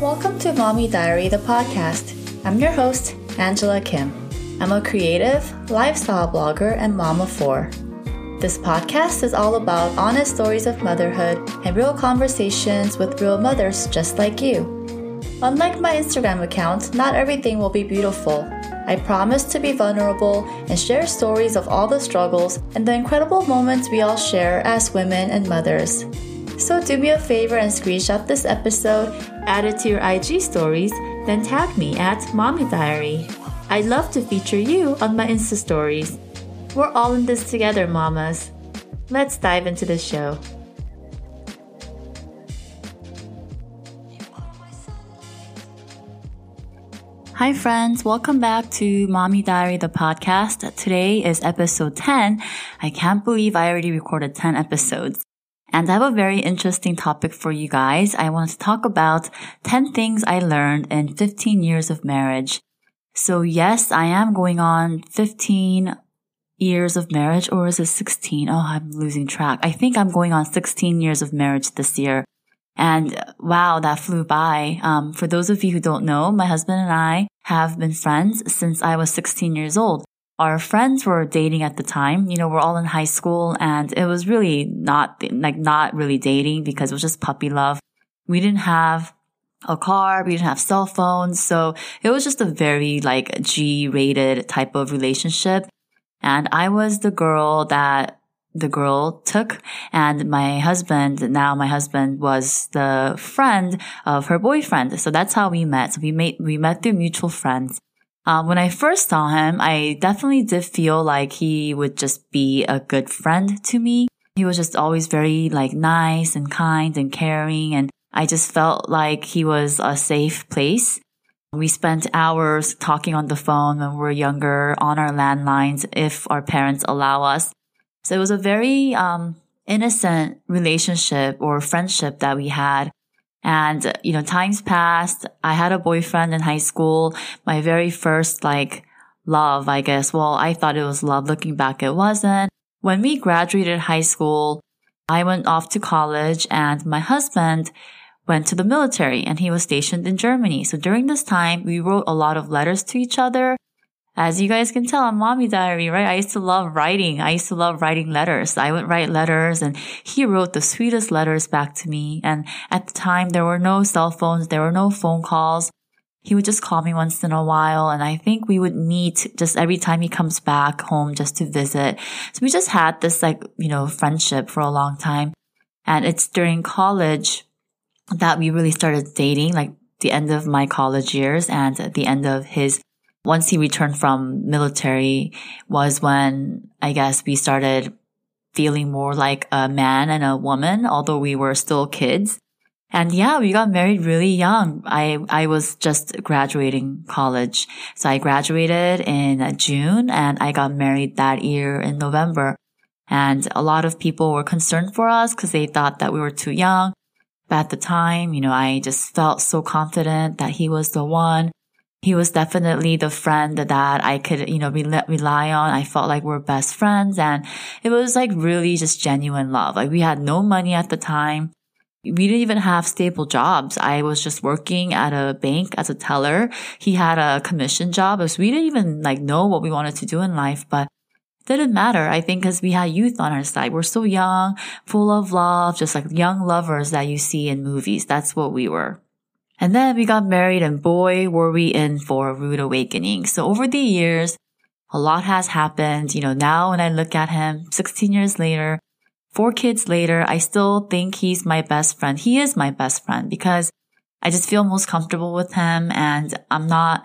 Welcome to Mommy Diary, the podcast. I'm your host, Angela Kim. I'm a creative, lifestyle blogger, and mom of four. This podcast is all about honest stories of motherhood and real conversations with real mothers just like you. Unlike my Instagram account, not everything will be beautiful. I promise to be vulnerable and share stories of all the struggles and the incredible moments we all share as women and mothers. So do me a favor and screenshot this episode, add it to your IG stories, then tag me at Mommy Diary. I'd love to feature you on my Insta stories. We're all in this together, mamas. Let's dive into the show. Hi friends, welcome back to Mommy Diary, the podcast. Today is episode 10. I can't believe I already recorded 10 episodes. And I have a very interesting topic for you guys. I want to talk about 10 things I learned in 15 years of marriage. So yes, I am going on 15 years of marriage, or is it 16? Oh, I'm losing track. I think I'm going on 16 years of marriage this year. And wow, that flew by. For those of you who don't know, my husband and I have been friends since I was 16 years old. Our friends were dating at the time. You know, we're all in high school, and it was really not really dating because it was just puppy love. We didn't have a car. We didn't have cell phones. So it was just a very G-rated type of relationship. And I was the girl that the girl took, and my husband was the friend of her boyfriend. So that's how we met. So we met through mutual friends. When I first saw him, I definitely did feel like he would just be a good friend to me. He was just always very nice and kind and caring. And I just felt like he was a safe place. We spent hours talking on the phone when we were younger on our landlines if our parents allow us. So it was a very innocent relationship or friendship that we had. And, you know, times passed. I had a boyfriend in high school. My very first, love, I guess. Well, I thought it was love. Looking back, it wasn't. When we graduated high school, I went off to college, and my husband went to the military, and he was stationed in Germany. So during this time, we wrote a lot of letters to each other. As you guys can tell, I'm Mommy Diary, right? I used to love writing. I used to love writing letters. I would write letters, and he wrote the sweetest letters back to me. And at the time, there were no cell phones. There were no phone calls. He would just call me once in a while. And I think we would meet just every time he comes back home just to visit. So we just had this friendship for a long time. And it's during college that we really started dating, the end of my college years and at the end of his. Once he returned from military was when I guess we started feeling more like a man and a woman, although we were still kids. And yeah, we got married really young. I was just graduating college. So I graduated in June and I got married that year in November. And a lot of people were concerned for us because they thought that we were too young. But at the time, I just felt so confident that he was the one. He was definitely the friend that I could, rely on. I felt like we're best friends, and it was really just genuine love. We had no money at the time. We didn't even have stable jobs. I was just working at a bank as a teller. He had a commission job. So we didn't even know what we wanted to do in life, but it didn't matter. I think because we had youth on our side. We're so young, full of love, just like young lovers that you see in movies. That's what we were. And then we got married, and boy, were we in for a rude awakening. So over the years, a lot has happened. Now when I look at him 16 years later, 4 kids later, I still think he's my best friend. He is my best friend because I just feel most comfortable with him, and I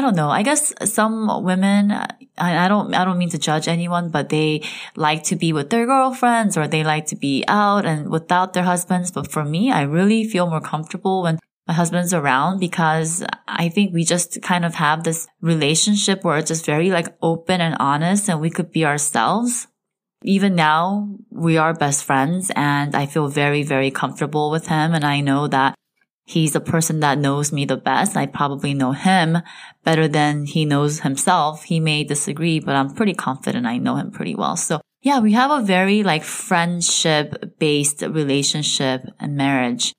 don't know. I guess some women, I don't mean to judge anyone, but they like to be with their girlfriends or they like to be out and without their husbands. But for me, I really feel more comfortable when my husband's around because I think we just kind of have this relationship where it's just very open and honest and we could be ourselves. Even now, we are best friends and I feel very, very comfortable with him. And I know that he's a person that knows me the best. I probably know him better than he knows himself. He may disagree, but I'm pretty confident I know him pretty well. So yeah, we have a very friendship-based relationship and marriage.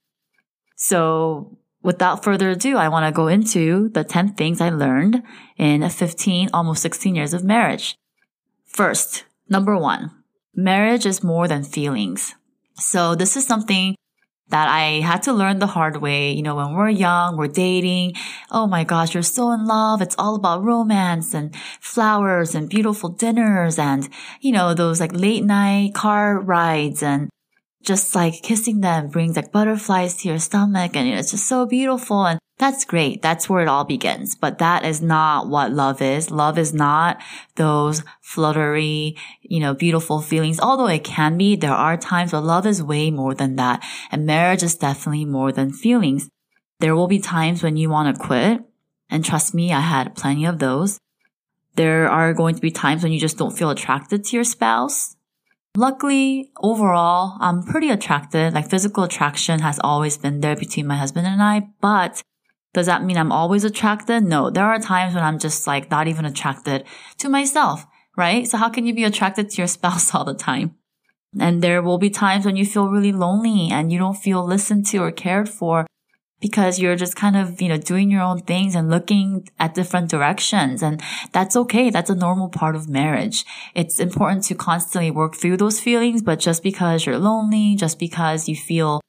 So without further ado, I want to go into the 10 things I learned in 15, almost 16 years of marriage. First, number one, marriage is more than feelings. So this is something that I had to learn the hard way. You know, when we're young, we're dating. Oh my gosh, you're so in love. It's all about romance and flowers and beautiful dinners and, you know, those like late night car rides and just like kissing them brings like butterflies to your stomach. And you know, it's just so beautiful. And that's great. That's where it all begins. But that is not what love is. Love is not those fluttery, you know, beautiful feelings. Although it can be, there are times, but love is way more than that. And marriage is definitely more than feelings. There will be times when you want to quit. And trust me, I had plenty of those. There are going to be times when you just don't feel attracted to your spouse. Luckily, overall, I'm pretty attracted. Like physical attraction has always been there between my husband and I, but does that mean I'm always attracted? No, there are times when I'm just like not even attracted to myself, right? So how can you be attracted to your spouse all the time? And there will be times when you feel really lonely and you don't feel listened to or cared for because you're just kind of, you know, doing your own things and looking at different directions. And that's okay. That's a normal part of marriage. It's important to constantly work through those feelings, but just because you're lonely, just because you feel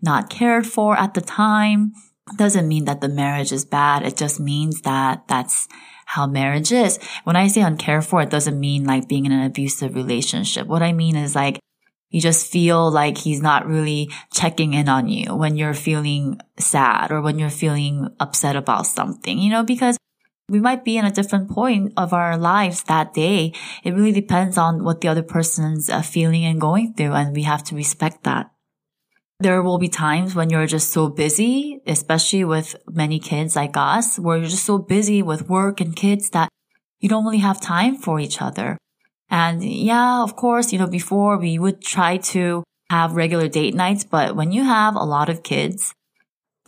not cared for at the time, doesn't mean that the marriage is bad. It just means that that's how marriage is. When I say uncared for, it doesn't mean like being in an abusive relationship. What I mean is like you just feel like he's not really checking in on you when you're feeling sad or when you're feeling upset about something, you know, because we might be in a different point of our lives that day. It really depends on what the other person's feeling and going through, and we have to respect that. There will be times when you're just so busy, especially with many kids like us, where you're just so busy with work and kids that you don't really have time for each other. And yeah, of course, you know, before we would try to have regular date nights, but when you have a lot of kids,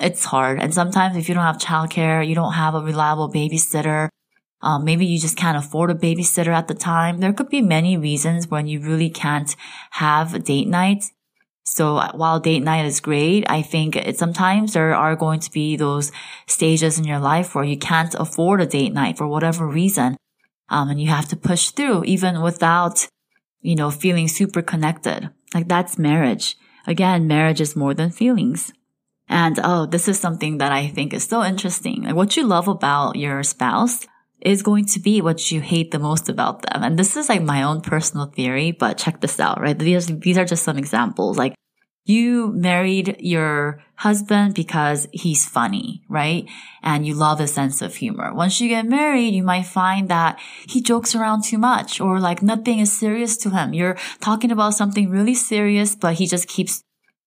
it's hard. And sometimes if you don't have childcare, you don't have a reliable babysitter, maybe you just can't afford a babysitter at the time. There could be many reasons when you really can't have date nights. So while date night is great, I think sometimes there are going to be those stages in your life where you can't afford a date night for whatever reason. And you have to push through even without, you know, feeling super connected. Like that's marriage. Again, marriage is more than feelings. And oh, this is something that I think is so interesting. Like what you love about your spouse is going to be what you hate the most about them. And this is like my own personal theory, but check this out, right? These are just some examples. Like you married your husband because he's funny, right? And you love his sense of humor. Once you get married, you might find that he jokes around too much or like nothing is serious to him. You're talking about something really serious, but he just keeps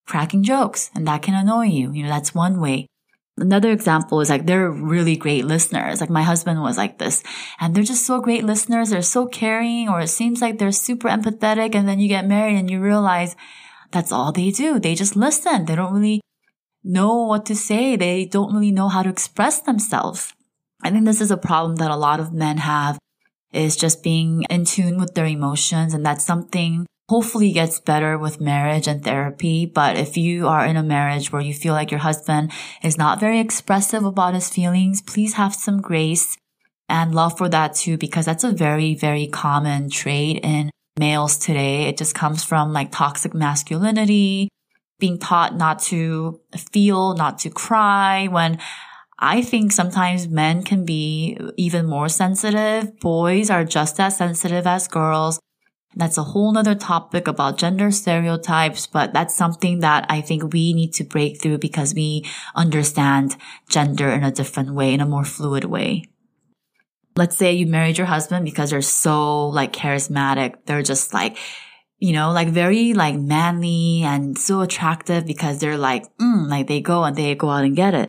cracking jokes, and that can annoy you. You know, that's one way. Another example is like they're really great listeners. Like my husband was like this, and they're just so great listeners. They're so caring, or it seems like they're super empathetic. And then you get married and you realize that's all they do. They just listen. They don't really know what to say. They don't really know how to express themselves. I think this is a problem that a lot of men have, is just being in tune with their emotions. And that's something hopefully gets better with marriage and therapy. But if you are in a marriage where you feel like your husband is not very expressive about his feelings, please have some grace and love for that too, because that's a very, very common trait in males today. It just comes from like toxic masculinity, being taught not to feel, not to cry, when I think sometimes men can be even more sensitive. Boys are just as sensitive as girls. That's a whole nother topic about gender stereotypes, but that's something that I think we need to break through because we understand gender in a different way, in a more fluid way. Let's say you married your husband because they're so like charismatic. They're just like, you know, like very like manly and so attractive because they're like they go out and get it.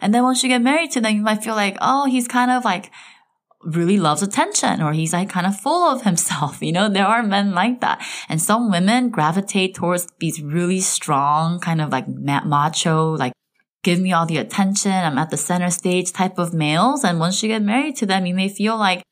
And then once you get married to them, you might feel like, oh, he's kind of like really loves attention, or he's like kind of full of himself. You know, there are men like that. And some women gravitate towards these really strong kind of like macho, like give me all the attention, I'm at the center stage type of males. And once you get married to them, you may feel like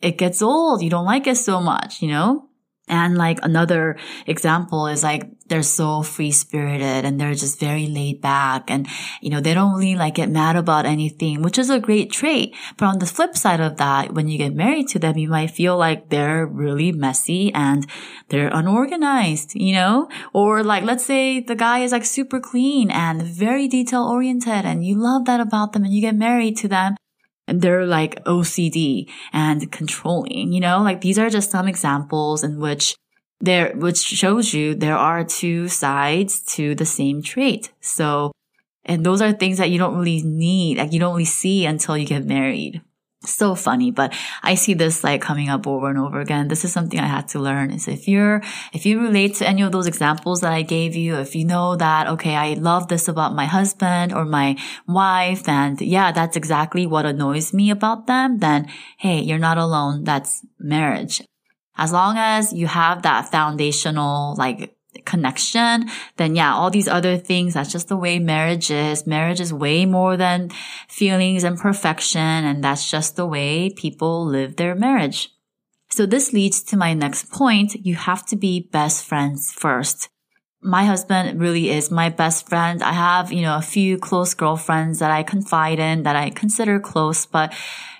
it gets old. You don't like it so much, you know? And like another example is like they're so free-spirited and they're just very laid back, and you know, they don't really like get mad about anything, which is a great trait. But on the flip side of that, when you get married to them, you might feel like they're really messy and they're unorganized, you know? Or like, let's say the guy is like super clean and very detail-oriented, and you love that about them, and you get married to them. They're like OCD and controlling, you know, like these are just some examples in which which shows you there are two sides to the same trait. So, and those are things that you don't really need, like you don't really see until you get married. So funny, but I see this like coming up over and over again. This is something I had to learn, is if you relate to any of those examples that I gave you, if you know that, okay, I love this about my husband or my wife, and yeah, that's exactly what annoys me about them, then hey, you're not alone. That's marriage. As long as you have that foundational like connection, then yeah, all these other things, that's just the way marriage is. Marriage is way more than feelings and perfection, and that's just the way people live their marriage. So this leads to my next point. You have to be best friends first. My husband really is my best friend. I have, you know, a few close girlfriends that I confide in, that I consider close, but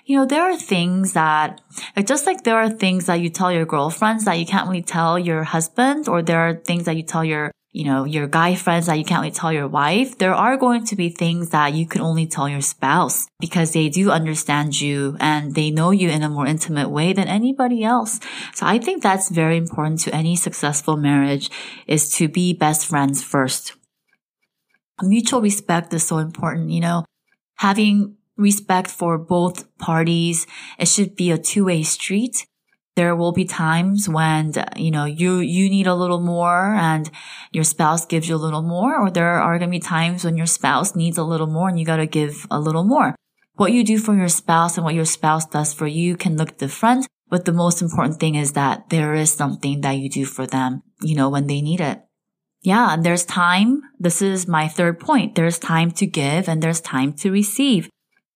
you know, there are things that, like, just like there are things that you tell your girlfriends that you can't really tell your husband, or there are things that you tell your, you know, your guy friends that you can't really tell your wife, there are going to be things that you can only tell your spouse, because they do understand you and they know you in a more intimate way than anybody else. So I think that's very important to any successful marriage, is to be best friends first. Mutual respect is so important, you know, having respect for both parties. It should be a two-way street. There will be times when, you know, you need a little more and your spouse gives you a little more, or there are going to be times when your spouse needs a little more and you got to give a little more. What you do for your spouse and what your spouse does for you can look different, but the most important thing is that there is something that you do for them, you know, when they need it. Yeah, and there's time. This is my third point. There's time to give and there's time to receive.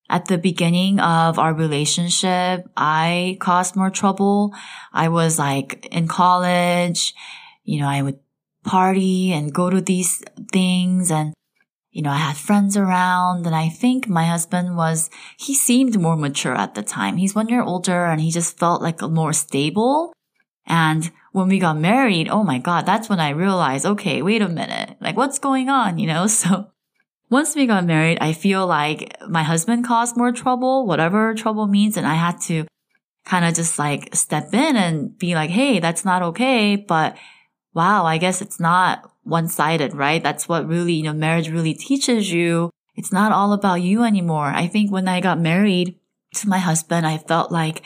At the beginning of our relationship, I caused more trouble. I was like in college, you know, I would party and go to these things, and, you know, I had friends around, and I think my husband he seemed more mature at the time. He's 1 year older and he just felt like more stable. And when we got married, oh my God, that's when I realized, okay, wait a minute, like what's going on, you know? So once we got married, I feel like my husband caused more trouble, whatever trouble means, and I had to kind of just like step in and be like, hey, that's not okay, but wow, I guess it's not one-sided, right? That's what really, you know, marriage really teaches you. It's not all about you anymore. I think when I got married to my husband, I felt like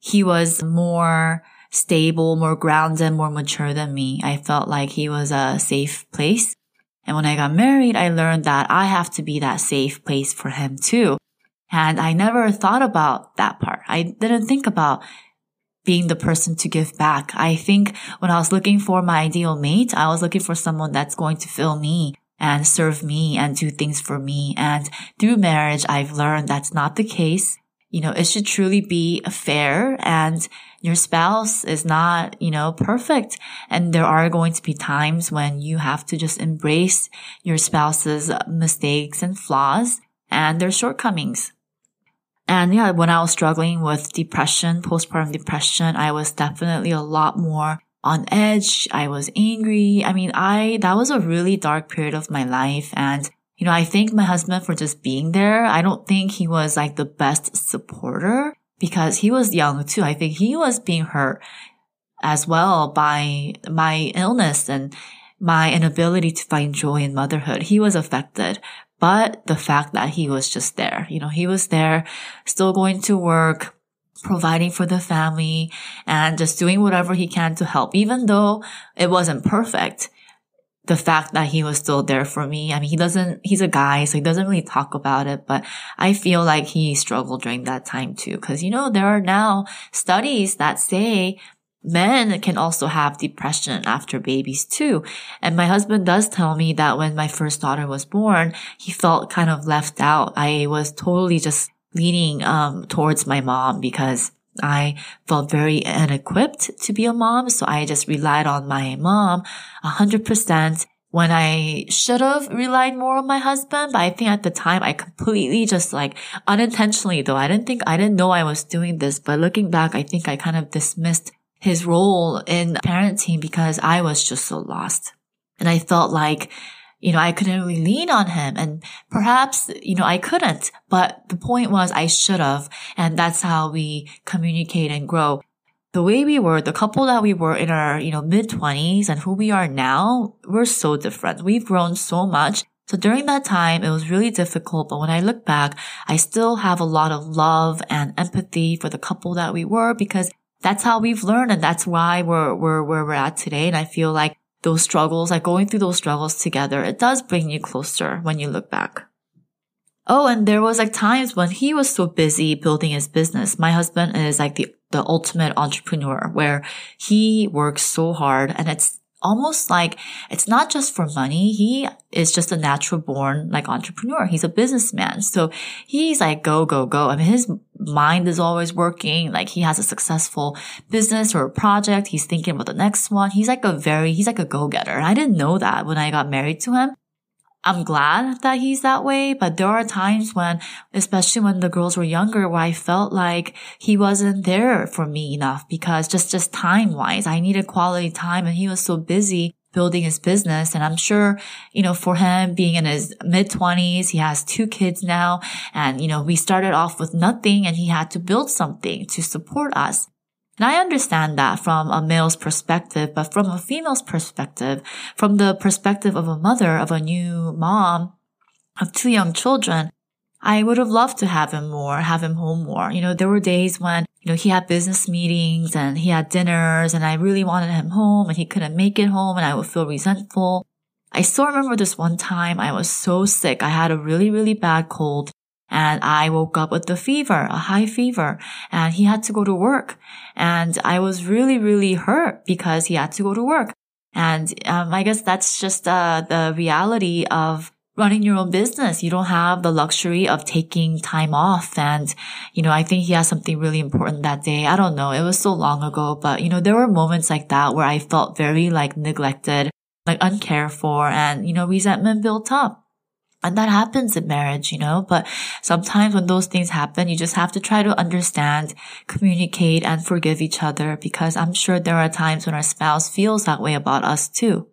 he was more stable, more grounded, more mature than me. I felt like he was a safe place. And when I got married, I learned that I have to be that safe place for him too. And I never thought about that part. I didn't think about being the person to give back. I think when I was looking for my ideal mate, I was looking for someone that's going to fill me and serve me and do things for me. And through marriage, I've learned that's not the case. You know, it should truly be fair, and your spouse is not, you know, perfect. And there are going to be times when you have to just embrace your spouse's mistakes and flaws and their shortcomings. And yeah, when I was struggling with depression, postpartum depression, I was definitely a lot more on edge. I was angry. I mean, that was a really dark period of my life, and you know, I thank my husband for just being there. I don't think he was like the best supporter, because he was young too. I think he was being hurt as well by my illness and my inability to find joy in motherhood. He was affected, but the fact that he was just there, you know, he was there, still going to work, providing for the family, and just doing whatever he can to help, even though it wasn't perfect. The fact that he was still there for me. I mean, he's a guy, so he doesn't really talk about it, but I feel like he struggled during that time too. Cause you know, there are now studies that say men can also have depression after babies too. And my husband does tell me that when my first daughter was born, he felt kind of left out. I was totally just leaning towards my mom, because I felt very inequipped to be a mom, so I just relied on my mom 100% when I should have relied more on my husband. But I think at the time I completely just unintentionally, though I didn't know I was doing this, but looking back, I think I kind of dismissed his role in parenting because I was just so lost. And I felt like, I couldn't really lean on him, and perhaps, I couldn't, but the point was I should have. And that's how we communicate and grow. The way we were, the couple that we were in our, mid-20s and who we are now, we're so different. We've grown so much. So during that time, it was really difficult. But when I look back, I still have a lot of love and empathy for the couple that we were, because that's how we've learned. And that's why we're where we're at today. And I feel like those struggles, going through those struggles together, it does bring you closer when you look back. Oh, and there was times when he was so busy building his business. My husband is the ultimate entrepreneur, where he works so hard, and it's almost it's not just for money. He is just a natural born entrepreneur. He's a businessman. So he's go, go, go. I mean, his mind is always working. He has a successful business or a project. He's thinking about the next one. He's a go-getter. And I didn't know that when I got married to him. I'm glad that he's that way, but there are times when, especially when the girls were younger, where I felt like he wasn't there for me enough, because just time-wise, I needed quality time, and he was so busy building his business. And I'm sure, for him being in his mid-20s, he has 2 kids now, and, we started off with nothing, and he had to build something to support us. And I understand that from a male's perspective, but from a female's perspective, from the perspective of a mother, of a new mom, of 2 young children, I would have loved to have him home more. There were days when, he had business meetings and he had dinners, and I really wanted him home, and he couldn't make it home, and I would feel resentful. I still remember this one time I was so sick. I had a really, really bad cold. And I woke up with a high fever, and he had to go to work. And I was really, really hurt because he had to go to work. And I guess that's just the reality of running your own business. You don't have the luxury of taking time off. And, I think he has something really important that day. I don't know. It was so long ago. But, there were moments like that where I felt very neglected, uncared for, and, resentment built up. And that happens in marriage, but sometimes when those things happen, you just have to try to understand, communicate, and forgive each other, because I'm sure there are times when our spouse feels that way about us too.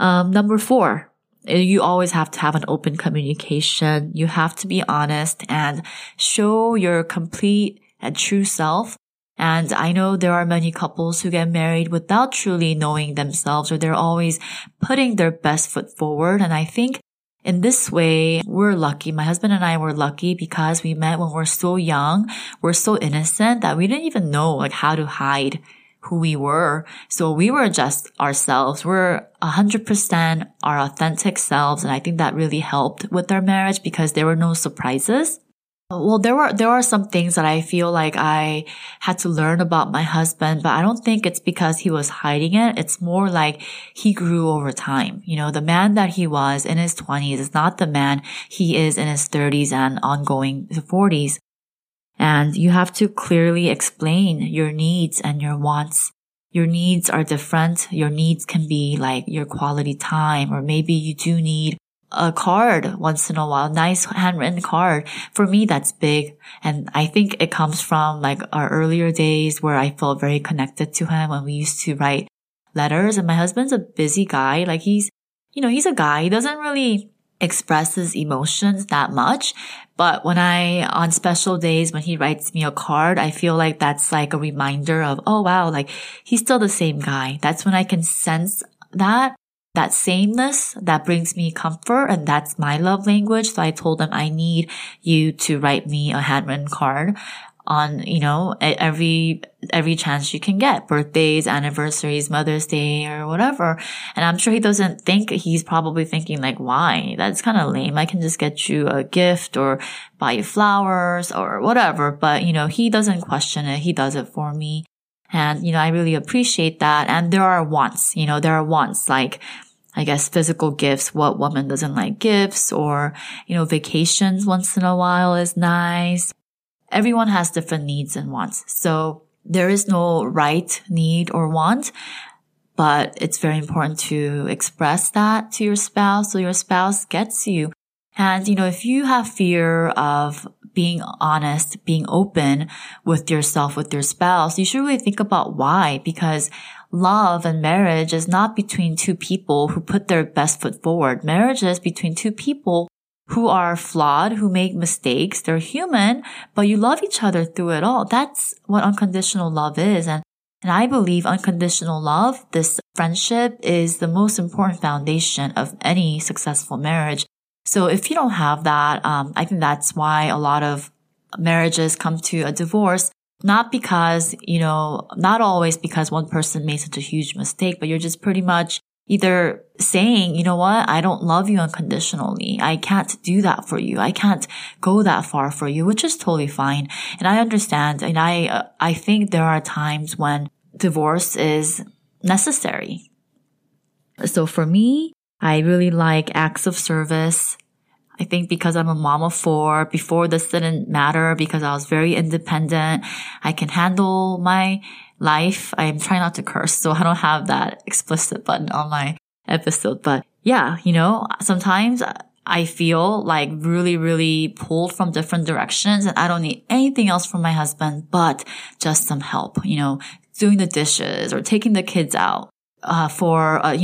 Number 4, you always have to have an open communication. You have to be honest and show your complete and true self. And I know there are many couples who get married without truly knowing themselves, or they're always putting their best foot forward. And I think in this way, we're lucky. My husband and I were lucky because we met when we're so young, we're so innocent that we didn't even know how to hide who we were. So we were just ourselves. We're 100% our authentic selves. And I think that really helped with our marriage because there were no surprises. Well, there are some things that I feel like I had to learn about my husband, but I don't think it's because he was hiding it. It's more like he grew over time. The man that he was in his 20s is not the man he is in his 30s and ongoing to 40s. And you have to clearly explain your needs and your wants. Your needs are different. Your needs can be your quality time, or maybe you do need a card once in a while, nice handwritten card. For me, that's big. And I think it comes from our earlier days where I felt very connected to him when we used to write letters. And my husband's a busy guy. He's a guy. He doesn't really express his emotions that much. But on special days, when he writes me a card, I feel like that's a reminder of, oh wow, he's still the same guy. That's when I can sense that sameness, that brings me comfort, and that's my love language. So I told him, I need you to write me a handwritten card on, every chance you can get, birthdays, anniversaries, Mother's Day, or whatever. And I'm sure he's probably thinking why? That's kind of lame. I can just get you a gift or buy you flowers or whatever. But, he doesn't question it. He does it for me. And, I really appreciate that. And there are wants, I guess physical gifts. What woman doesn't like gifts? Or, vacations once in a while is nice. everyone has different needs and wants. So there is no right need or want, but it's very important to express that to your spouse so your spouse gets you. And, you know, if you have fear of being honest, being open with yourself, with your spouse, you should really think about why, because love and marriage is not between two people who put their best foot forward. Marriage is between two people who are flawed, who make mistakes. They're human, but you love each other through it all. That's what unconditional love is. And I believe unconditional love, this friendship, is the most important foundation of any successful marriage. So if you don't have that, I think that's why a lot of marriages come to a divorce. Not because, you know, not always because one person made such a huge mistake, but you're just pretty much either saying, you know what, I don't love you unconditionally. I can't do that for you. I can't go that far for you, which is totally fine. And I understand. And I think there are times when divorce is necessary. So for me, I really like acts of service. I think because I'm a mom of four, before this didn't matter because I was very independent. I can handle my life. I'm trying not to curse, so I don't have that explicit button on my episode. But yeah, you know, sometimes I feel like really, really pulled from different directions and I don't need anything else from my husband, but just some help, you know, doing the dishes or taking the kids out. You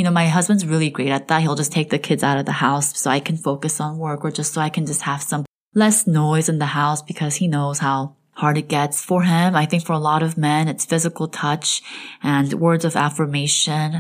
know, my husband's really great at that. He'll just take the kids out of the house so I can focus on work, or just so I can just have some less noise in the house, because he knows how hard it gets for him. I think for a lot of men, it's physical touch and words of affirmation.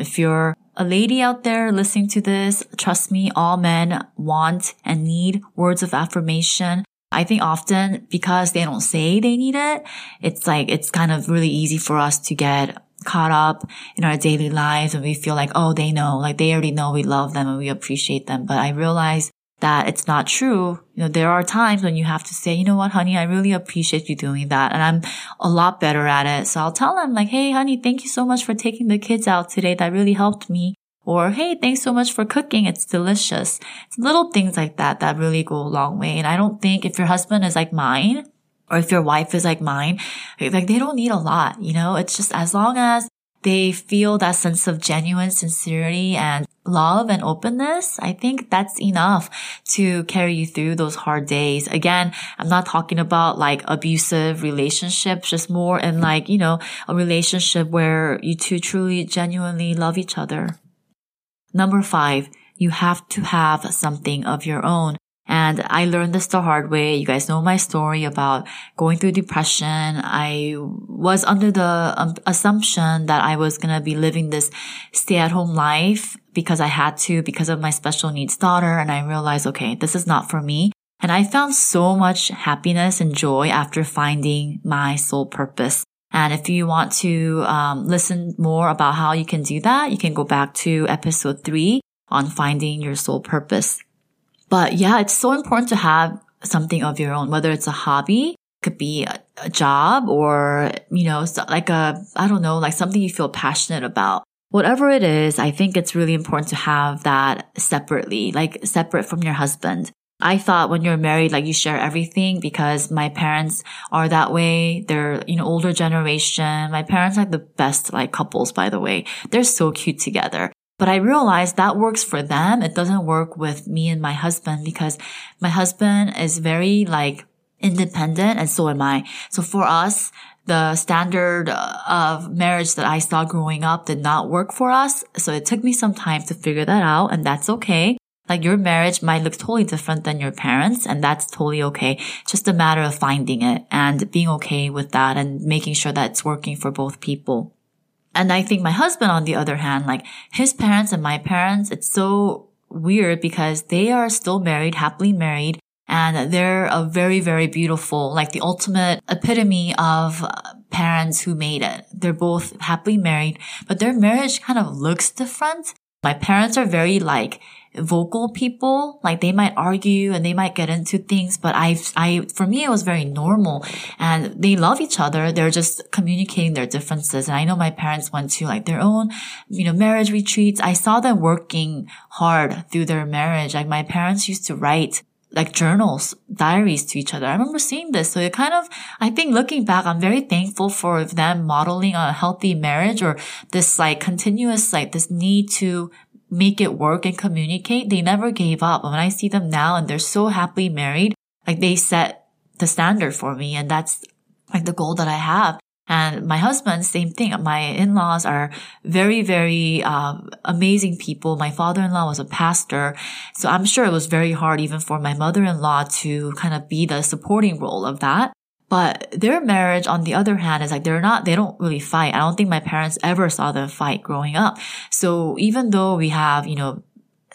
If you're a lady out there listening to this, trust me, all men want and need words of affirmation. I think often because they don't say they need it, it's like, it's kind of really easy for us to get caught up in our daily lives, and we feel like, oh, they know, like they already know we love them and we appreciate them. But I realize that it's not true. You know, there are times when you have to say, you know what, honey, I really appreciate you doing that. And I'm a lot better at it. So I'll tell them like, hey, honey, thank you so much for taking the kids out today. That really helped me. Or, hey, thanks so much for cooking. It's delicious. It's little things like that that really go a long way. And I don't think if your husband is like mine, or if your wife is like mine, like they don't need a lot, you know? It's just as long as they feel that sense of genuine sincerity and love and openness, I think that's enough to carry you through those hard days. Again, I'm not talking about like abusive relationships, just more in like, you know, a relationship where you two truly, genuinely love each other. Number 5, you have to have something of your own. And I learned this the hard way. You guys know my story about going through depression. I was under the assumption that I was going to be living this stay-at-home life because I had to, because of my special needs daughter. And I realized, okay, this is not for me. And I found so much happiness and joy after finding my soul purpose. And if you want to listen more about how you can do that, you can go back to episode 3 on finding your soul purpose. But yeah, it's so important to have something of your own, whether it's a hobby, could be a job, or, you know, like a, I don't know, like something you feel passionate about. Whatever it is, I think it's really important to have that separately, like separate from your husband. I thought when you're married, like you share everything, because my parents are that way. They're, you know, older generation. My parents are the best, like, couples, by the way. They're so cute together. But I realized that works for them. It doesn't work with me and my husband, because my husband is very like independent, and so am I. So for us, the standard of marriage that I saw growing up did not work for us. So it took me some time to figure that out, and that's okay. Like, your marriage might look totally different than your parents, and that's totally okay. Just a matter of finding it and being okay with that and making sure that it's working for both people. And I think my husband, on the other hand, like his parents and my parents, it's so weird because they are still married, happily married, and they're a very, very beautiful, like the ultimate epitome of parents who made it. They're both happily married, but their marriage kind of looks different. My parents are very like vocal people, like they might argue and they might get into things, but for me, it was very normal, and they love each other. They're just communicating their differences. And I know my parents went to like their own, you know, marriage retreats. I saw them working hard through their marriage. Like my parents used to write like journals, diaries to each other. I remember seeing this. So it kind of, I think looking back, I'm very thankful for them modeling a healthy marriage, or this like continuous, like this need to make it work and communicate. They never gave up. When I see them now and they're so happily married, like they set the standard for me. And that's like the goal that I have. And my husband, same thing. My in-laws are very, very amazing people. My father-in-law was a pastor. So I'm sure it was very hard even for my mother-in-law to kind of be the supporting role of that. But their marriage, on the other hand, is like they don't really fight. I don't think my parents ever saw them fight growing up. So even though we have,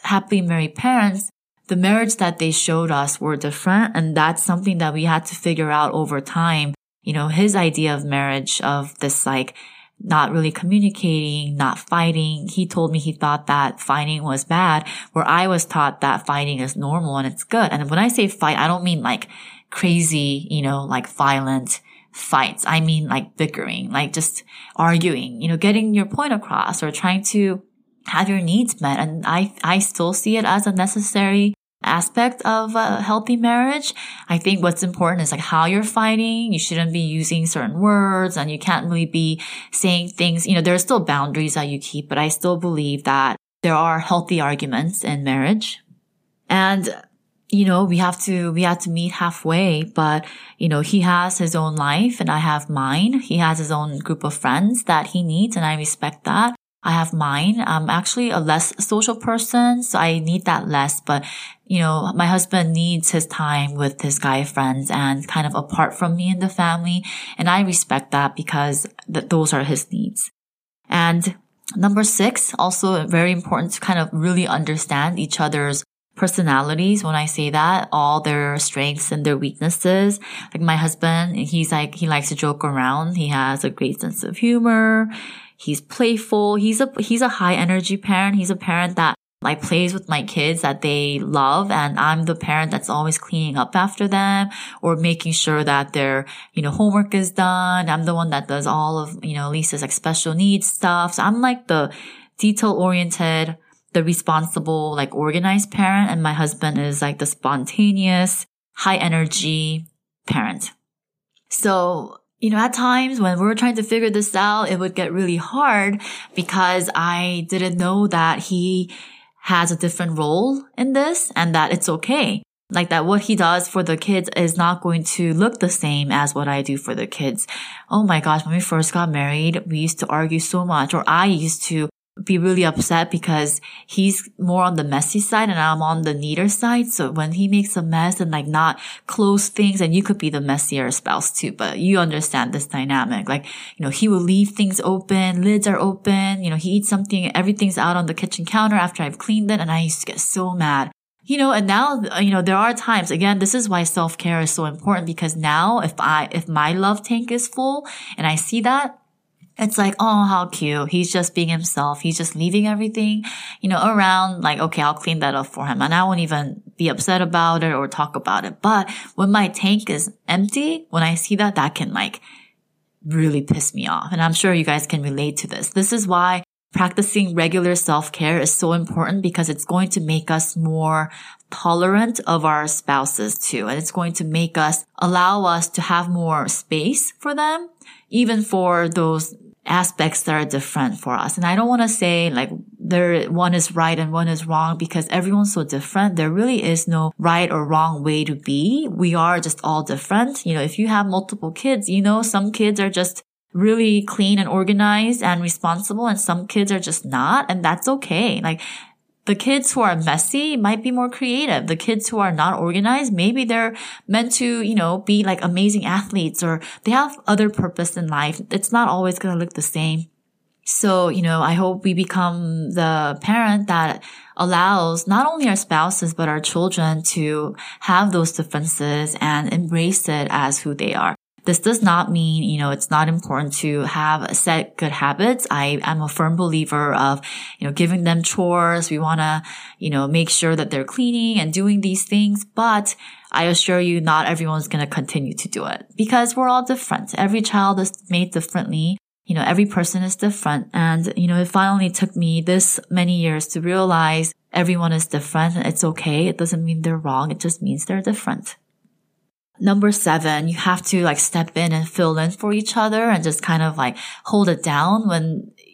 happily married parents, the marriage that they showed us were different. And that's something that we had to figure out over time. His idea of marriage, of this like not really communicating, not fighting. He told me he thought that fighting was bad, where I was taught that fighting is normal and it's good. And when I say fight, I don't mean like crazy, like violent fights. I mean like bickering, like just arguing, getting your point across or trying to have your needs met. And I still see it as a necessary aspect of a healthy marriage. I think what's important is like how you're fighting. You shouldn't be using certain words, and you can't really be saying things. There are still boundaries that you keep, but I still believe that there are healthy arguments in marriage. And we have to meet halfway, but he has his own life and I have mine. He has his own group of friends that he needs, and I respect that. I have mine. I'm actually a less social person, so I need that less. But, my husband needs his time with his guy friends and kind of apart from me and the family. And I respect that because those are his needs. And number 6, also very important to kind of really understand each other's personalities. When I say that, all their strengths and their weaknesses. Like my husband, he likes to joke around. He has a great sense of humor. He's playful. He's a high energy parent. He's a parent that like plays with my kids that they love. And I'm the parent that's always cleaning up after them or making sure that their, homework is done. I'm the one that does all of, Lisa's like special needs stuff. So I'm like the detail oriented, the responsible, like organized parent. And my husband is like the spontaneous, high energy parent. So, at times when we were trying to figure this out, it would get really hard because I didn't know that he has a different role in this and that it's okay. Like that what he does for the kids is not going to look the same as what I do for the kids. Oh my gosh, when we first got married, we used to argue so much, or I used to be really upset because he's more on the messy side and I'm on the neater side. So when he makes a mess and like not close things, and you could be the messier spouse too, but you understand this dynamic. Like, he will leave things open, lids are open, he eats something, everything's out on the kitchen counter after I've cleaned it, and I used to get so mad. And now, there are times, again, this is why self-care is so important, because now if my love tank is full and I see that, it's like, oh, how cute. He's just being himself. He's just leaving everything, around. Like, okay, I'll clean that up for him. And I won't even be upset about it or talk about it. But when my tank is empty, when I see that, that can like really piss me off. And I'm sure you guys can relate to this. This is why practicing regular self-care is so important, because it's going to make us more tolerant of our spouses too. And it's going to make us allow us to have more space for them, even for those aspects that are different for us. And I don't want to say like one is right and one is wrong, because everyone's so different. There really is no right or wrong way to be. We are just all different. If you have multiple kids, some kids are just really clean and organized and responsible, and some kids are just not. And that's okay. Like the kids who are messy might be more creative. The kids who are not organized, maybe they're meant to, be like amazing athletes, or they have other purpose in life. It's not always going to look the same. So, I hope we become the parent that allows not only our spouses, but our children to have those differences and embrace it as who they are. This does not mean, it's not important to have set good habits. I am a firm believer of, giving them chores. We want to, make sure that they're cleaning and doing these things. But I assure you, not everyone's going to continue to do it, because we're all different. Every child is made differently. Every person is different. And, it finally took me this many years to realize Everyone is different and it's okay. It doesn't mean they're wrong. It just means they're different. Number 7, you have to step in and fill in for each other and just hold it down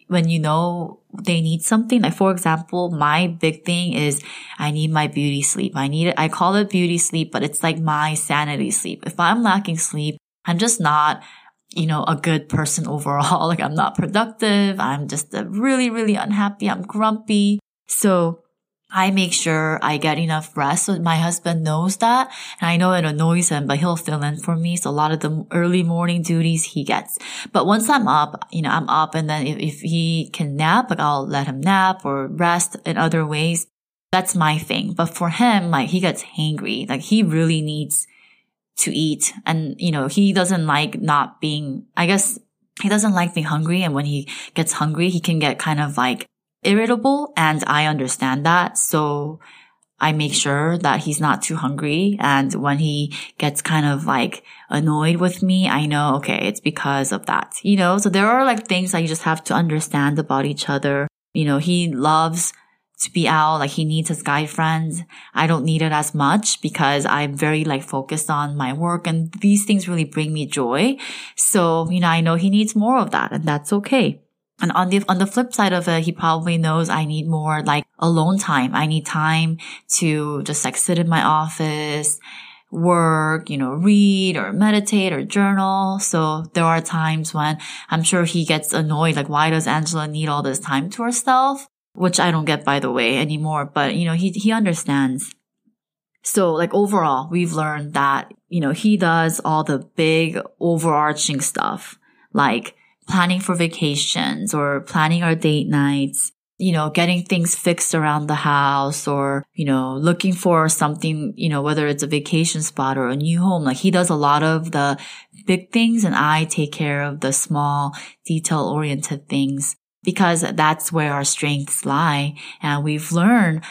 when you know they need something. Like, for example, my big thing is I need my beauty sleep. I need it. I call it beauty sleep, but it's like my sanity sleep. If I'm lacking sleep, I'm just not, a good person overall. Like, I'm not productive. I'm just really, really unhappy. I'm grumpy. So I make sure I get enough rest. So my husband knows that. And I know it annoys him, but he'll fill in for me. So a lot of the early morning duties he gets. But once I'm up, I'm up. And then if he can nap, I'll let him nap or rest in other ways. That's my thing. But for him, he gets hangry. He really needs to eat. And, he doesn't like not being, I guess he doesn't like being hungry. And when he gets hungry, he can get irritable, and I understand that. So I make sure that he's not too hungry. And when he gets annoyed with me, I know, okay, it's because of that, so there are things that you just have to understand about each other. He loves to be out. He needs his guy friends. I don't need it as much because I'm very focused on my work, and these things really bring me joy. So, I know he needs more of that, and that's okay. And on the flip side of it, he probably knows I need more alone time. I need time to just sit in my office, work, read or meditate or journal. So there are times when I'm sure he gets annoyed. Why does Angela need all this time to herself? Which I don't get, by the way, anymore. But, he understands. So overall, we've learned that, he does all the big overarching stuff, planning for vacations or planning our date nights, getting things fixed around the house or, looking for something, whether it's a vacation spot or a new home. He does a lot of the big things, and I take care of the small, detail-oriented things because that's where our strengths lie. And we've learned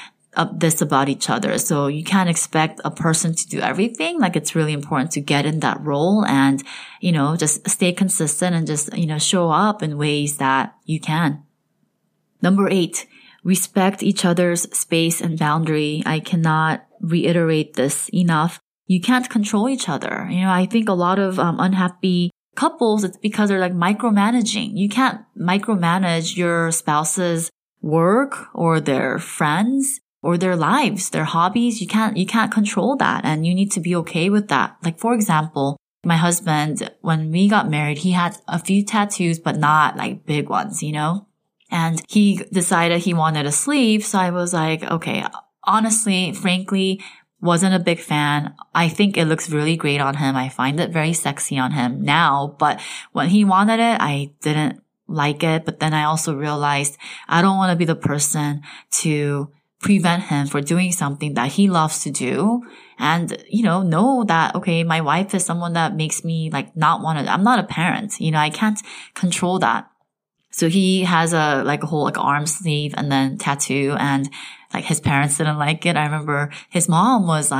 this about each other. So you can't expect a person to do everything. It's really important to get in that role and, just stay consistent and just, show up in ways that you can. Number 8, respect each other's space and boundary. I cannot reiterate this enough. You can't control each other. I think a lot of unhappy couples, it's because they're micromanaging. You can't micromanage your spouse's work or their friends or their lives, their hobbies. You can't control that. And you need to be okay with that. For example, my husband, when we got married, he had a few tattoos, but not big ones, and he decided he wanted a sleeve. So I was okay, honestly, frankly, wasn't a big fan. I think it looks really great on him. I find it very sexy on him now, but when he wanted it, I didn't like it. But then I also realized I don't want to be the person to prevent him from doing something that he loves to do. And, know that, okay, my wife is someone that makes me not want to, I'm not a parent, I can't control that. So he has a, a whole, arm sleeve and then tattoo, and his parents didn't like it. I remember his mom was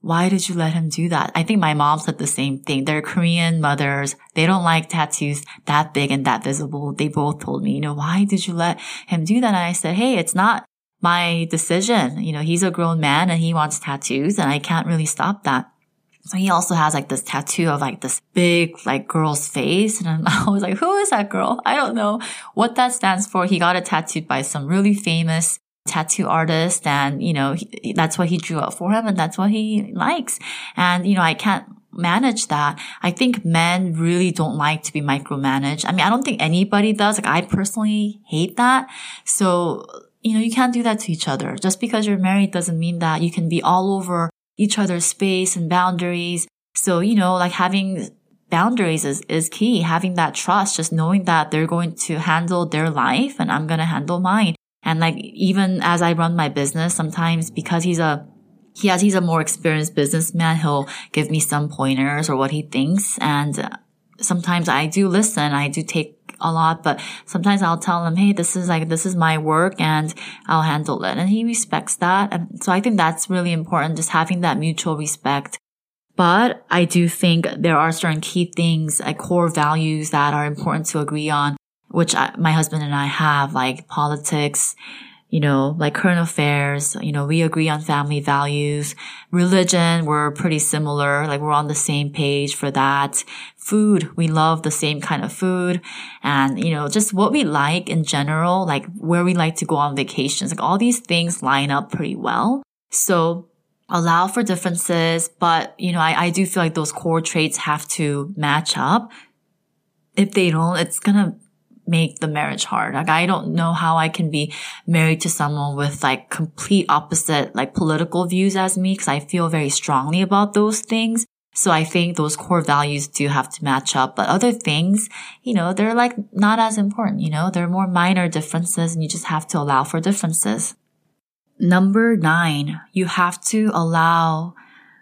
why did you let him do that? I think my mom said the same thing. They're Korean mothers. They don't like tattoos that big and that visible. They both told me, why did you let him do that? And I said, hey, it's not my decision. He's a grown man and he wants tattoos, and I can't really stop that. So he also has this tattoo of this big girl's face. And I was who is that girl? I don't know what that stands for. He got it tattooed by some really famous tattoo artist, and, that's what he drew up for him and that's what he likes. And, I can't manage that. I think men really don't like to be micromanaged. I mean, I don't think anybody does. I personally hate that. So, you can't do that to each other. Just because you're married doesn't mean that you can be all over each other's space and boundaries. So, having boundaries is key. Having that trust, just knowing that they're going to handle their life and I'm going to handle mine. And even as I run my business, sometimes because he's a more experienced businessman, he'll give me some pointers or what he thinks. And sometimes I do listen. I do take a lot, but sometimes I'll tell him, hey, this is my work and I'll handle it. And he respects that. And so I think that's really important, just having that mutual respect. But I do think there are certain key things, core values that are important to agree on, which my husband and I have, politics, you know, like current affairs, you know, we agree on family values. Religion, we're pretty similar. Like we're on the same page for that. Food, we love the same kind of food. And, you know, just what we like in general, like where we like to go on vacations, like all these things line up pretty well. So allow for differences. But, you know, I do feel like those core traits have to match up. If they don't, it's going to make the marriage hard. Like, I don't know how I can be married to someone with like complete opposite like political views as me, because I feel very strongly about those things. So I think those core values do have to match up. But other things, you know, they're like not as important, you know, they're more minor differences and you just have to allow for differences. Number 9, you have to allow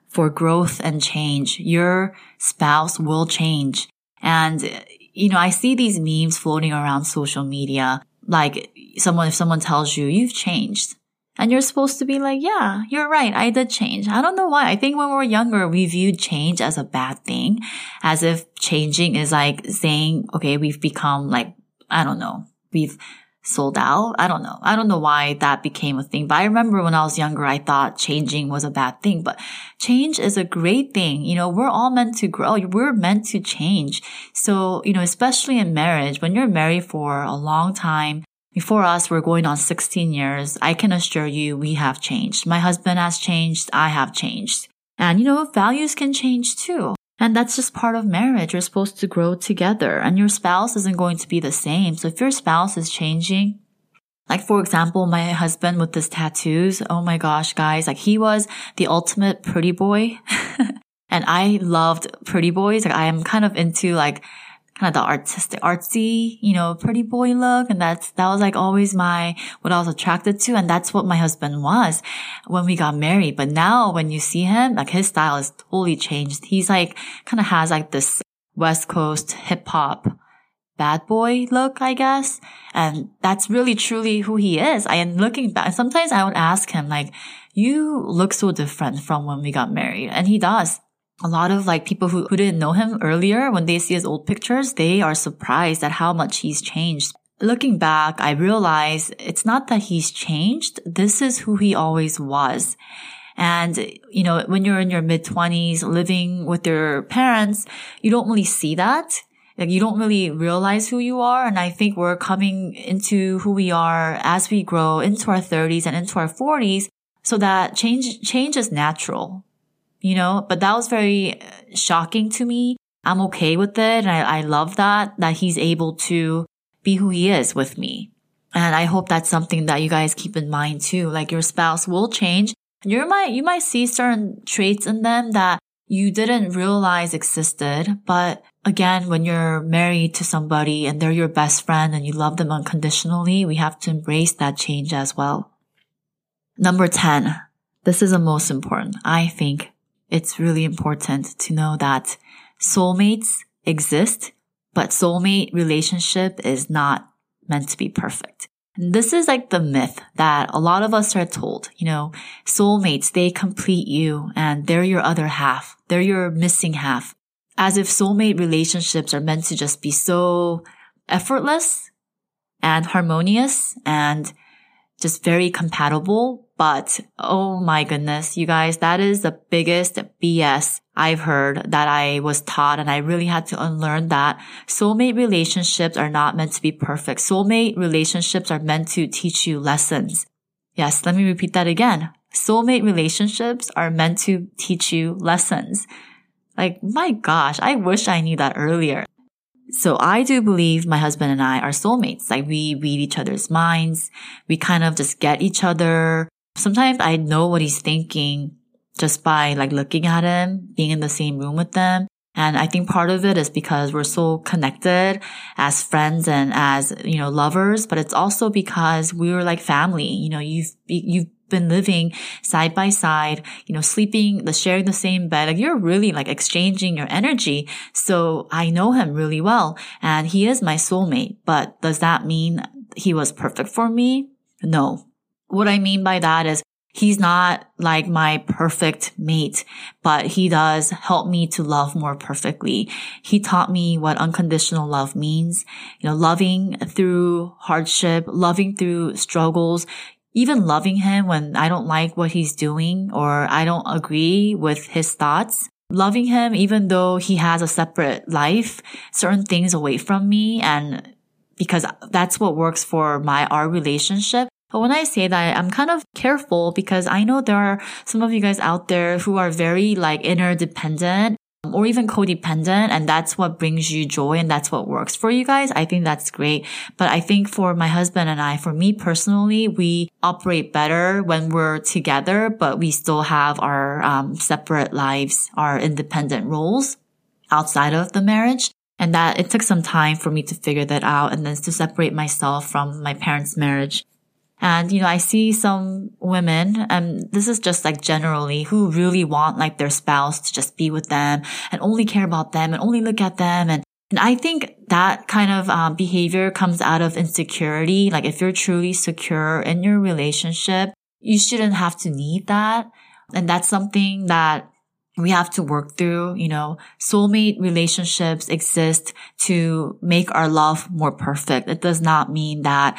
for growth and change. Your spouse will change. And you know, I see these memes floating around social media, like if someone tells you, you've changed. And you're supposed to be like, yeah, you're right, I did change. I don't know why. I think when we were younger, we viewed change as a bad thing, as if changing is like saying, okay, we've become like, I don't know, we've sold out. I don't know. I don't know why that became a thing. But I remember when I was younger, I thought changing was a bad thing. But change is a great thing. You know, we're all meant to grow. We're meant to change. So, you know, especially in marriage, when you're married for a long time, before us, we're going on 16 years. I can assure you we have changed. My husband has changed. I have changed. And, you know, values can change too. And that's just part of marriage. You're supposed to grow together and your spouse isn't going to be the same. So if your spouse is changing, like for example, my husband with his tattoos, oh my gosh, guys, like he was the ultimate pretty boy. And I loved pretty boys. Like I am kind of into like kind of the artsy, you know, pretty boy look. And that was like always what I was attracted to. And that's what my husband was when we got married. But now when you see him, like his style is totally changed. He's like kind of has like this West Coast hip hop bad boy look, I guess. And that's really truly who he is. I am looking back. Sometimes I would ask him like, you look so different from when we got married. And he does. A lot of like people who didn't know him earlier, when they see his old pictures, they are surprised at how much he's changed. Looking back, I realize it's not that he's changed. This is who he always was. And, you know, when you're in your mid-20s living with your parents, you don't really see that. Like you don't really realize who you are. And I think we're coming into who we are as we grow into our 30s and into our 40s. So that change is natural. You know, but that was very shocking to me. I'm okay with it. And I love that he's able to be who he is with me. And I hope that's something that you guys keep in mind too. Like your spouse will change. You might see certain traits in them that you didn't realize existed. But again, when you're married to somebody and they're your best friend and you love them unconditionally, we have to embrace that change as well. Number 10. This is the most important, I think. It's really important to know that soulmates exist, but soulmate relationship is not meant to be perfect. And this is like the myth that a lot of us are told, you know, soulmates, they complete you and they're your other half. They're your missing half. As if soulmate relationships are meant to just be so effortless and harmonious and just very compatible. But, oh my goodness, you guys, that is the biggest BS I've heard that I was taught, and I really had to unlearn that. Soulmate relationships are not meant to be perfect. Soulmate relationships are meant to teach you lessons. Yes, let me repeat that again. Soulmate relationships are meant to teach you lessons. Like, my gosh, I wish I knew that earlier. So I do believe my husband and I are soulmates. Like, we read each other's minds. We kind of just get each other. Sometimes I know what he's thinking just by like looking at him, being in the same room with them. And I think part of it is because we're so connected as friends and as, you know, lovers, but it's also because we were like family. You know, you've been living side by side, you know, sleeping, sharing the same bed. Like you're really like exchanging your energy. So I know him really well and he is my soulmate, but does that mean he was perfect for me? No. What I mean by that is He's not like my perfect mate, but he does help me to love more perfectly. He taught me what unconditional love means, loving through hardship, loving through struggles, even loving him when I don't like what he's doing or I don't agree with his thoughts. Loving him even though he has a separate life, certain things away from me, and because that's what works for our relationship. But when I say that, I'm kind of careful because I know there are some of you guys out there who are very interdependent or even codependent, and that's what brings you joy and that's what works for you guys. I think that's great. But I think for my husband and I, for me personally, we operate better when we're together, but we still have our separate lives, our independent roles outside of the marriage. And that it took some time for me to figure that out and then to separate myself from my parents' marriage. And, I see some women, and this is just generally, who really want their spouse to just be with them and only care about them and only look at them. And I think that kind of behavior comes out of insecurity. If you're truly secure in your relationship, you shouldn't have to need that. And that's something that we have to work through. Soulmate relationships exist to make our love more perfect. It does not mean that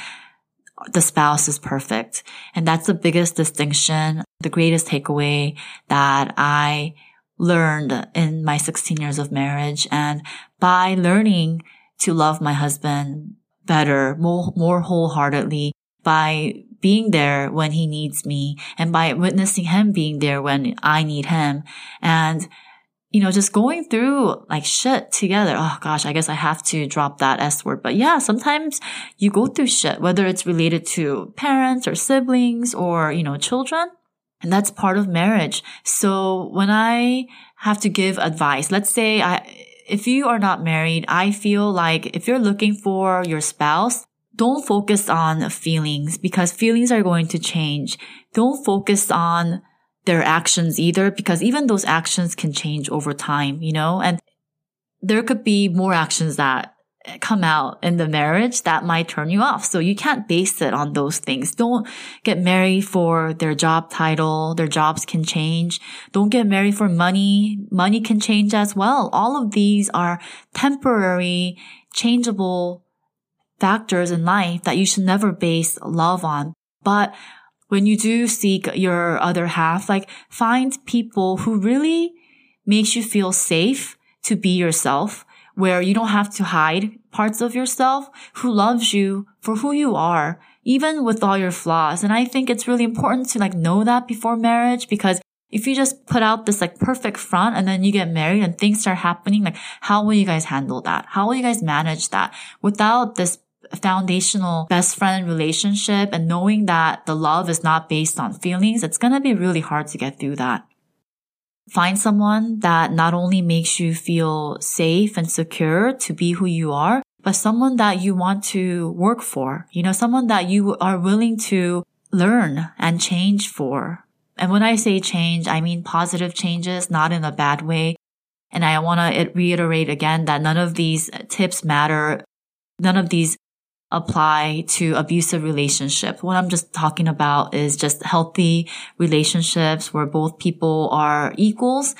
the spouse is perfect. And that's the biggest distinction, the greatest takeaway that I learned in my 16 years of marriage. And by learning to love my husband better, more wholeheartedly, by being there when he needs me, and by witnessing him being there when I need him, and just going through shit together. Oh gosh, I guess I have to drop that S word. But yeah, sometimes you go through shit, whether it's related to parents or siblings or, children. And that's part of marriage. So when I have to give advice, let's say if you are not married, I feel like if you're looking for your spouse, don't focus on feelings because feelings are going to change. Don't focus on their actions either, because even those actions can change over time, and there could be more actions that come out in the marriage that might turn you off. So you can't base it on those things. Don't get married for their job title. Their jobs can change. Don't get married for money. Money can change as well. All of these are temporary, changeable factors in life that you should never base love on. But when you do seek your other half, find people who really makes you feel safe to be yourself, where you don't have to hide parts of yourself, who loves you for who you are, even with all your flaws. And I think it's really important to know that before marriage, because if you just put out this perfect front and then you get married and things start happening, how will you guys handle that? How will you guys manage that without this foundational best friend relationship and knowing that the love is not based on feelings? It's going to be really hard to get through that. Find someone that not only makes you feel safe and secure to be who you are, but someone that you want to work for, someone that you are willing to learn and change for. And when I say change, I mean positive changes, not in a bad way. And I want to reiterate again that none of these tips matter. None of these apply to abusive relationship. What I'm just talking about is just healthy relationships where both people are equals.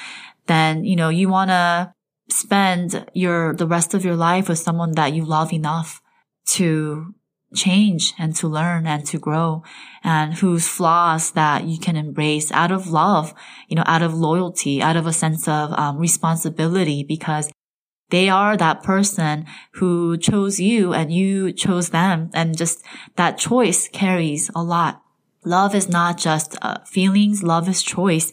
Then, you want to spend the rest of your life with someone that you love enough to change and to learn and to grow, and whose flaws that you can embrace out of love, out of loyalty, out of a sense of responsibility, because they are that person who chose you and you chose them. And just that choice carries a lot. Love is not just feelings. Love is choice.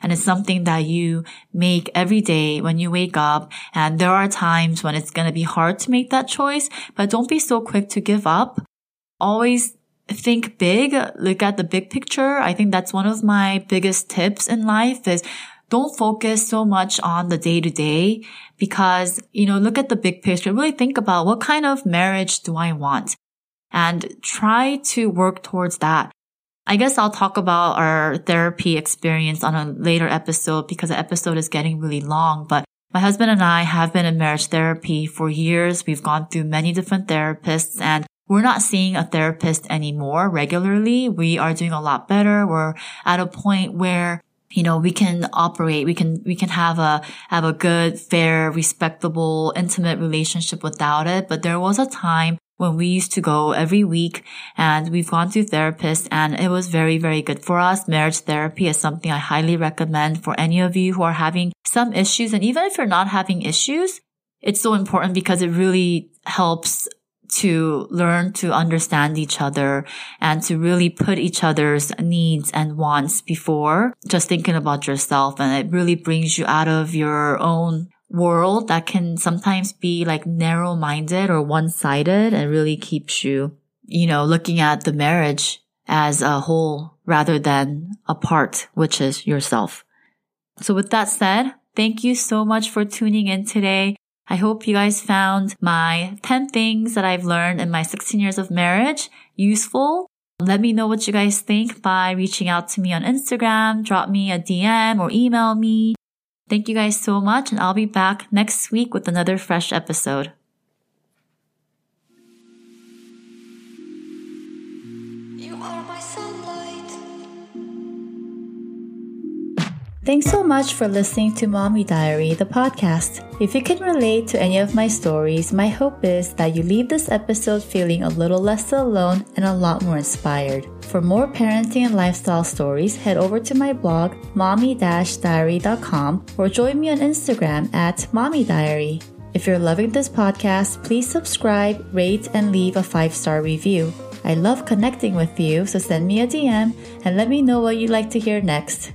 And it's something that you make every day when you wake up. And there are times when it's going to be hard to make that choice, but don't be so quick to give up. Always think big. Look at the big picture. I think that's one of my biggest tips in life is don't focus so much on the day-to-day because, look at the big picture. Really think about what kind of marriage do I want and try to work towards that. I guess I'll talk about our therapy experience on a later episode because the episode is getting really long. But my husband and I have been in marriage therapy for years. We've gone through many different therapists, and We're not seeing a therapist anymore regularly. We are doing a lot better. We're at a point where, you know, we can operate, we can have a good, fair, respectable, intimate relationship without it. But there was a time when we used to go every week, and we've gone through therapists, and it was very, very good for us. Marriage therapy is something I highly recommend for any of you who are having some issues. And even if you're not having issues, it's so important because it really helps to learn to understand each other and to really put each other's needs and wants before just thinking about yourself. And it really brings you out of your own world that can sometimes be like narrow-minded or one-sided, and really keeps you, you know, looking at the marriage as a whole rather than a part, which is yourself. So with that said, thank you so much for tuning in today. I hope you guys found my 10 things that I've learned in my 16 years of marriage useful. Let me know what you guys think by reaching out to me on Instagram, drop me a DM, or email me. Thank you guys so much, and I'll be back next week with another fresh episode. You are my sunlight. Thanks so much for listening to Mommy Diary, the podcast. If you can relate to any of my stories, my hope is that you leave this episode feeling a little less alone and a lot more inspired. For more parenting and lifestyle stories, head over to my blog, mommy-diary.com, or join me on Instagram at Mommy Diary. If you're loving this podcast, please subscribe, rate, and leave a 5-star review. I love connecting with you, so send me a DM and let me know what you'd like to hear next.